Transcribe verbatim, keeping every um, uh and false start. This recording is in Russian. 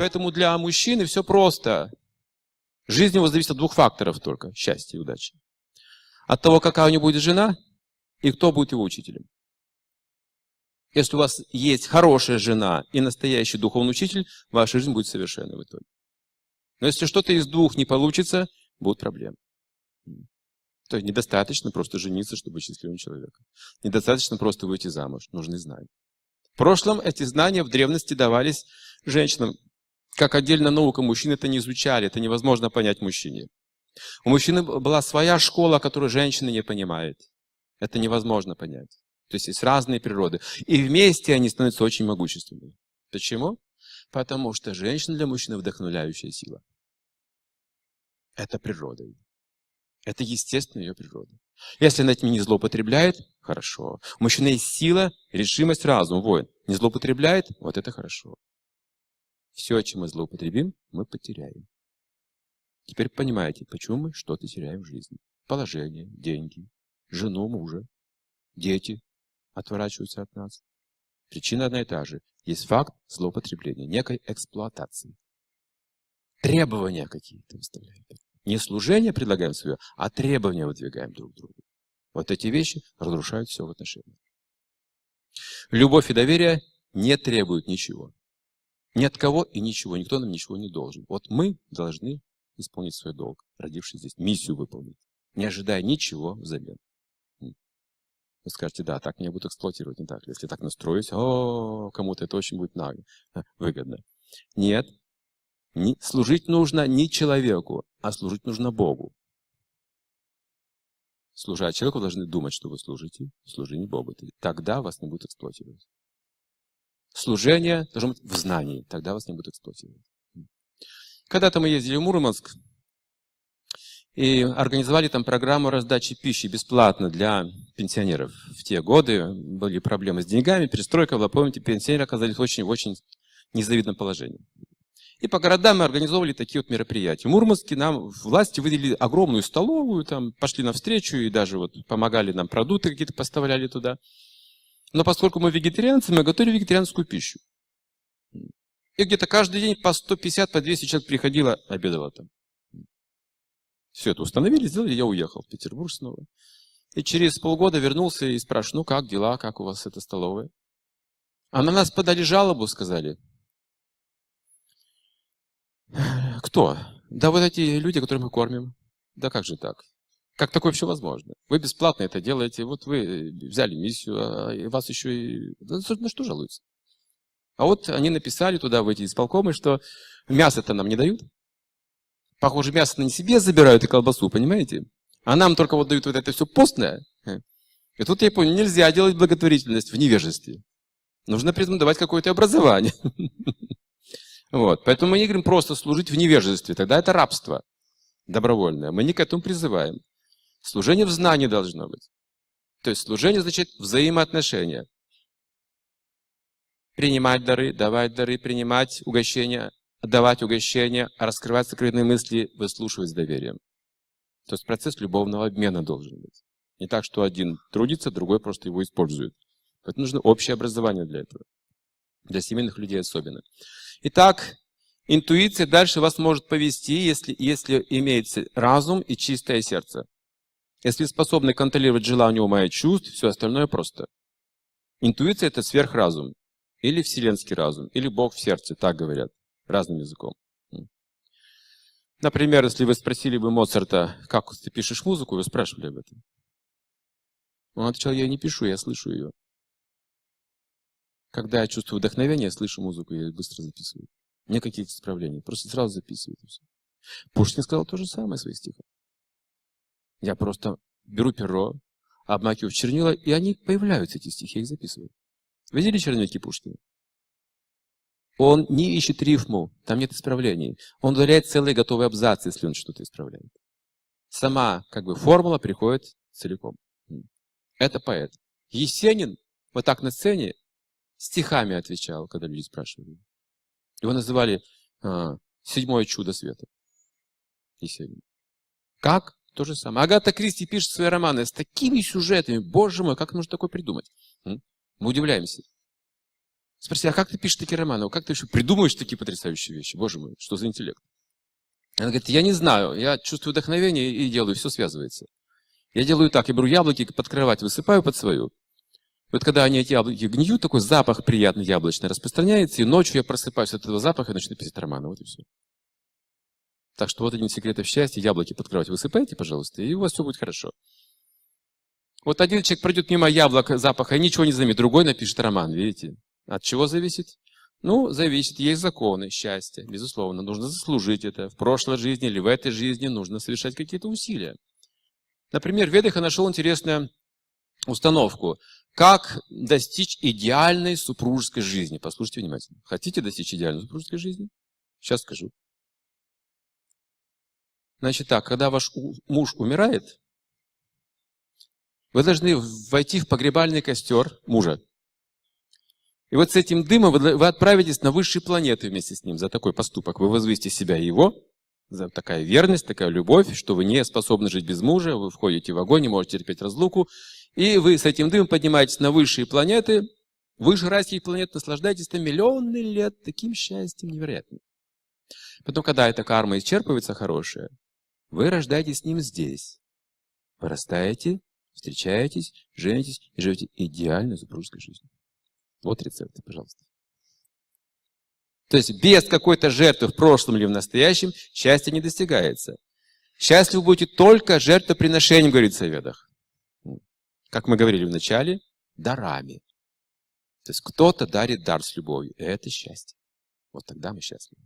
Поэтому для мужчины все просто. Жизнь его зависит от двух факторов только. Счастья и удачи. От того, какая у него будет жена и кто будет его учителем. Если у вас есть хорошая жена и настоящий духовный учитель, ваша жизнь будет совершенной в итоге. Но если что-то из двух не получится, будут проблемы. То есть недостаточно просто жениться, чтобы быть счастливым человеком. Недостаточно просто выйти замуж. Нужны знания. В прошлом эти знания в древности давались женщинам. Как отдельно наука, мужчины это не изучали, это невозможно понять мужчине. У мужчины была своя школа, которую женщина не понимает. Это невозможно понять. То есть есть разные природы. И вместе они становятся очень могущественными. Почему? Потому что женщина для мужчины вдохновляющая сила. Это природа. Это естественная ее природа. Если она этим не злоупотребляет, хорошо. У мужчины есть сила, решимость, разум, воин. Не злоупотребляет, вот это хорошо. Все, чем мы злоупотребим, мы потеряем. Теперь понимаете, почему мы что-то теряем в жизни. Положение, деньги, жену, мужа, дети отворачиваются от нас. Причина одна и та же. Есть факт злоупотребления, некой эксплуатации. Требования какие-то выставляем. Не служение предлагаем свое, а требования выдвигаем друг другу. Вот эти вещи разрушают все в отношениях. Любовь и доверие не требуют ничего. Ни от кого и ничего. Никто нам ничего не должен. Вот мы должны исполнить свой долг, родившись здесь, миссию выполнить, не ожидая ничего взамен. Вы скажете, да, так меня будут эксплуатировать, не так. Если так настроюсь, о, кому-то это очень будет нагло, выгодно. Нет. Не, служить нужно не человеку, а служить нужно Богу. Служа человеку, вы должны думать, что вы служите, служите Богу. Тогда вас не будут эксплуатировать. Служение должно быть в знании, тогда вас не будут эксплуатировать. Когда-то мы ездили в Мурманск и организовали там программу раздачи пищи бесплатно для пенсионеров. В те годы были проблемы с деньгами, перестройка была, помните, пенсионеры оказались в очень-очень незавидном положении. И по городам мы организовывали такие вот мероприятия. В Мурманске нам власти выделили огромную столовую, там пошли навстречу и даже вот помогали нам, продукты какие-то поставляли туда. Но поскольку мы вегетарианцы, мы готовили вегетарианскую пищу. И где-то каждый день по сто пятьдесят, по двести человек приходило, обедало там. Все это установили, сделали, я уехал в Петербург снова. И через полгода вернулся и спрашиваю, ну как дела, как у вас эта столовая? А на нас подали жалобу, сказали. Кто? Да вот эти люди, которых мы кормим. Да как же так? Как такое вообще возможно? Вы бесплатно это делаете, вот вы взяли миссию, а и вас еще и... Да, на что жалуются? А вот они написали туда, в эти исполкомы, что мясо-то нам не дают. Похоже, мясо на себе забирают и колбасу, понимаете? А нам только вот дают вот это все постное. И тут я понял, нельзя делать благотворительность в невежестве. Нужно при этом давать какое-то образование. Вот. Поэтому мы не говорим просто служить в невежестве, тогда это рабство добровольное. Мы не к этому призываем. Служение в знании должно быть. То есть служение означает взаимоотношения. Принимать дары, давать дары, принимать угощения, отдавать угощения, раскрывать секретные мысли, выслушивать с доверием. То есть процесс любовного обмена должен быть. Не так, что один трудится, другой просто его использует. Поэтому нужно общее образование для этого. Для семейных людей особенно. Итак, интуиция дальше вас может повести, если, если имеется разум и чистое сердце. Если способны контролировать желание ума и чувств, все остальное просто. Интуиция – это сверхразум. Или вселенский разум, или Бог в сердце, так говорят, разным языком. Например, если вы спросили бы Моцарта, как ты пишешь музыку, вы спрашивали об этом. Он отвечал, я не пишу, я слышу ее. Когда я чувствую вдохновение, я слышу музыку, я ее быстро записываю. Нет каких-то исправлений, просто сразу записываю. Пушкин сказал то же самое в своих стихах. Я просто беру перо, обмакиваю в чернила, и они появляются, эти стихи, я их записываю. Видели черновики Пушкина? Он не ищет рифму, там нет исправлений. Он удаляет целые готовые абзацы, если он что-то исправляет. Сама как бы формула приходит целиком. Это поэт. Есенин вот так на сцене стихами отвечал, когда люди спрашивали. Его называли а, «Седьмое чудо света». Есенин. Как? То же самое. Агата Кристи пишет свои романы с такими сюжетами. Боже мой, как можно такое придумать? Мы удивляемся. Спроси, а как ты пишешь такие романы? Как ты еще придумываешь такие потрясающие вещи? Боже мой, что за интеллект? Она говорит, я не знаю, я чувствую вдохновение и делаю, все связывается. Я делаю так, я беру яблоки, под кровать высыпаю под свою. Вот когда они эти яблоки гниют, такой запах приятный яблочный распространяется, и ночью я просыпаюсь от этого запаха и начну писать романы. Вот и все. Так что вот один из секретов счастья, яблоки под кровать высыпайте, пожалуйста, и у вас все будет хорошо. Вот один человек пройдет мимо яблок, запаха, и ничего не заметит, другой напишет роман, видите? От чего зависит? Ну, зависит, есть законы счастья, безусловно, нужно заслужить это. В прошлой жизни или в этой жизни нужно совершать какие-то усилия. Например, в Ведах я нашел интересную установку. Как достичь идеальной супружеской жизни? Послушайте внимательно. Хотите достичь идеальной супружеской жизни? Сейчас скажу. Значит так, когда ваш муж умирает, вы должны войти в погребальный костер мужа. И вот с этим дымом вы отправитесь на высшие планеты вместе с ним за такой поступок. Вы возвысите себя и его. За такая верность, такая любовь, что вы не способны жить без мужа, вы входите в огонь, не можете терпеть разлуку. И вы с этим дымом поднимаетесь на высшие планеты, выше райских планет, наслаждаетесь там миллионы лет таким счастьем невероятным. Потом, когда эта карма исчерпывается хорошая, вы рождаетесь с ним здесь. Вырастаете, встречаетесь, женитесь и живете идеальной супружеской жизнью. Вот рецепты, пожалуйста. То есть без какой-то жертвы в прошлом или в настоящем счастье не достигается. Счастливы будете только жертвоприношением, говорится в Ведах. Как мы говорили в начале, дарами. То есть кто-то дарит дар с любовью. Это счастье. Вот тогда мы счастливы.